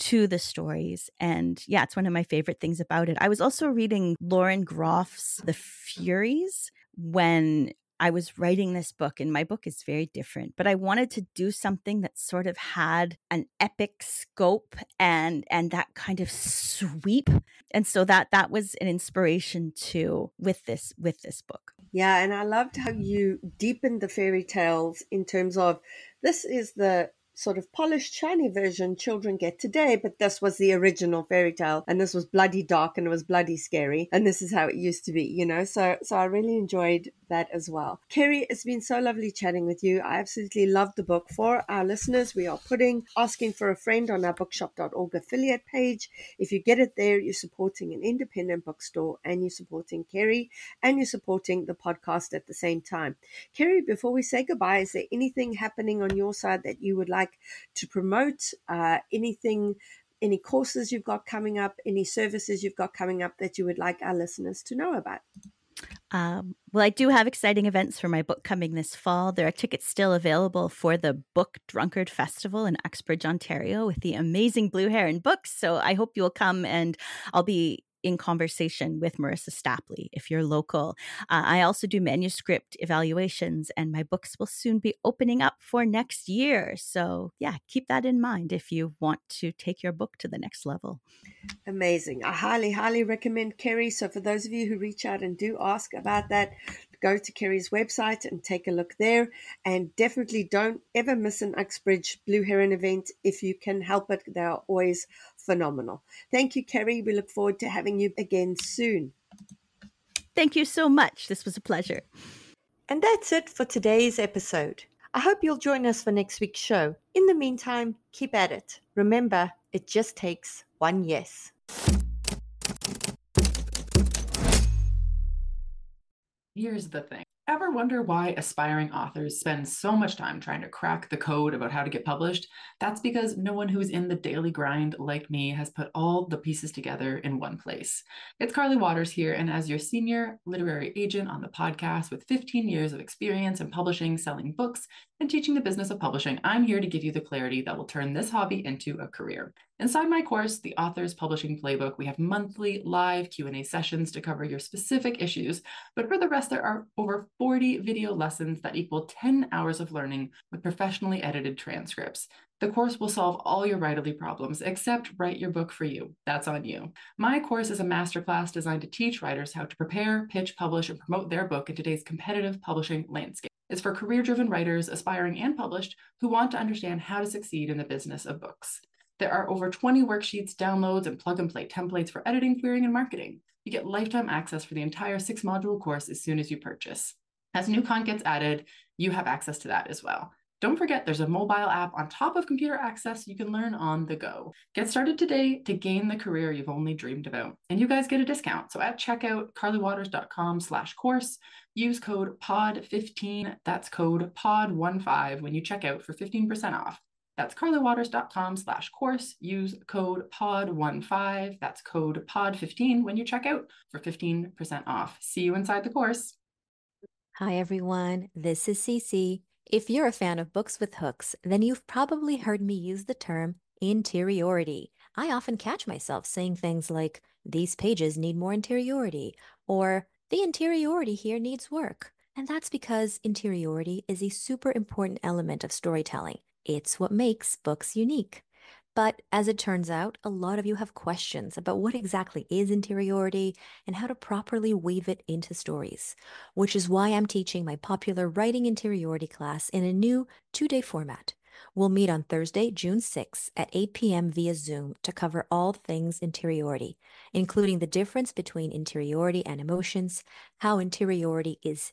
to the stories. And yeah, it's one of my favorite things about it. I was also reading Lauren Groff's The Furies when I was writing this book, and my book is very different, but I wanted to do something that sort of had an epic scope and that kind of sweep. And so that was an inspiration too with this book. Yeah, and I loved how you deepened the fairy tales in terms of this is the sort of polished, shiny version children get today, but this was the original fairy tale, and this was bloody dark, and it was bloody scary, and this is how it used to be, So I really enjoyed that as well. Kerry, it's been so lovely chatting with you. I absolutely love the book. For our listeners, we are putting Asking for a Friend on our bookshop.org affiliate page. If you get it there, you're supporting an independent bookstore, and you're supporting Kerry, and you're supporting the podcast at the same time. Kerry, before we say goodbye, is there anything happening on your side that you would like to promote, anything, any courses you've got coming up, any services you've got coming up that you would like our listeners to know about? Well, I do have exciting events for my book coming this fall. There are tickets still available for the Book Drunkard Festival in Uxbridge, Ontario, with the amazing Blue Heron Books. So I hope you'll come, and I'll be in conversation with Marissa Stapley if you're local. I also do manuscript evaluations, and my books will soon be opening up for next year. So yeah, keep that in mind if you want to take your book to the next level. Amazing. I highly, highly recommend Kerry. So for those of you who reach out and do ask about that, go to Kerry's website and take a look there. And definitely don't ever miss an Uxbridge Blue Heron event if you can help it. They are always phenomenal. Thank you, Kerry. We look forward to having you again soon. Thank you so much. This was a pleasure. And that's it for today's episode. I hope you'll join us for next week's show. In the meantime, keep at it. Remember, it just takes one yes. Here's the thing. Ever wonder why aspiring authors spend so much time trying to crack the code about how to get published? That's because no one who's in the daily grind like me has put all the pieces together in one place. It's Carly Watters here, and as your senior literary agent on the podcast with 15 years of experience in publishing, selling books, and teaching the business of publishing, I'm here to give you the clarity that will turn this hobby into a career. Inside my course, The Author's Publishing Playbook, we have monthly live Q&A sessions to cover your specific issues, but for the rest, there are over 40 video lessons that equal 10 hours of learning with professionally edited transcripts. The course will solve all your writerly problems, except write your book for you. That's on you. My course is a masterclass designed to teach writers how to prepare, pitch, publish, and promote their book in today's competitive publishing landscape. It's for career-driven writers, aspiring and published, who want to understand how to succeed in the business of books. There are over 20 worksheets, downloads, and plug-and-play templates for editing, querying, and marketing. You get lifetime access for the entire 6-module course as soon as you purchase. As new content gets added, you have access to that as well. Don't forget, there's a mobile app on top of computer access you can learn on the go. Get started today to gain the career you've only dreamed about. And you guys get a discount. So at checkout, carlywatters.com/course, use code POD15, that's code POD15 when you check out for 15% off. That's carlywatters.com/course, use code POD15, that's code POD15 when you check out for 15% off. See you inside the course. Hi, everyone. This is CeCe. If you're a fan of Books with Hooks, then you've probably heard me use the term interiority. I often catch myself saying things like, these pages need more interiority, or the interiority here needs work. And that's because interiority is a super important element of storytelling. It's what makes books unique. But as it turns out, a lot of you have questions about what exactly is interiority and how to properly weave it into stories, which is why I'm teaching my popular Writing Interiority class in a new 2-day format. We'll meet on Thursday, June 6th at 8 p.m. via Zoom to cover all things interiority, including the difference between interiority and emotions, how interiority is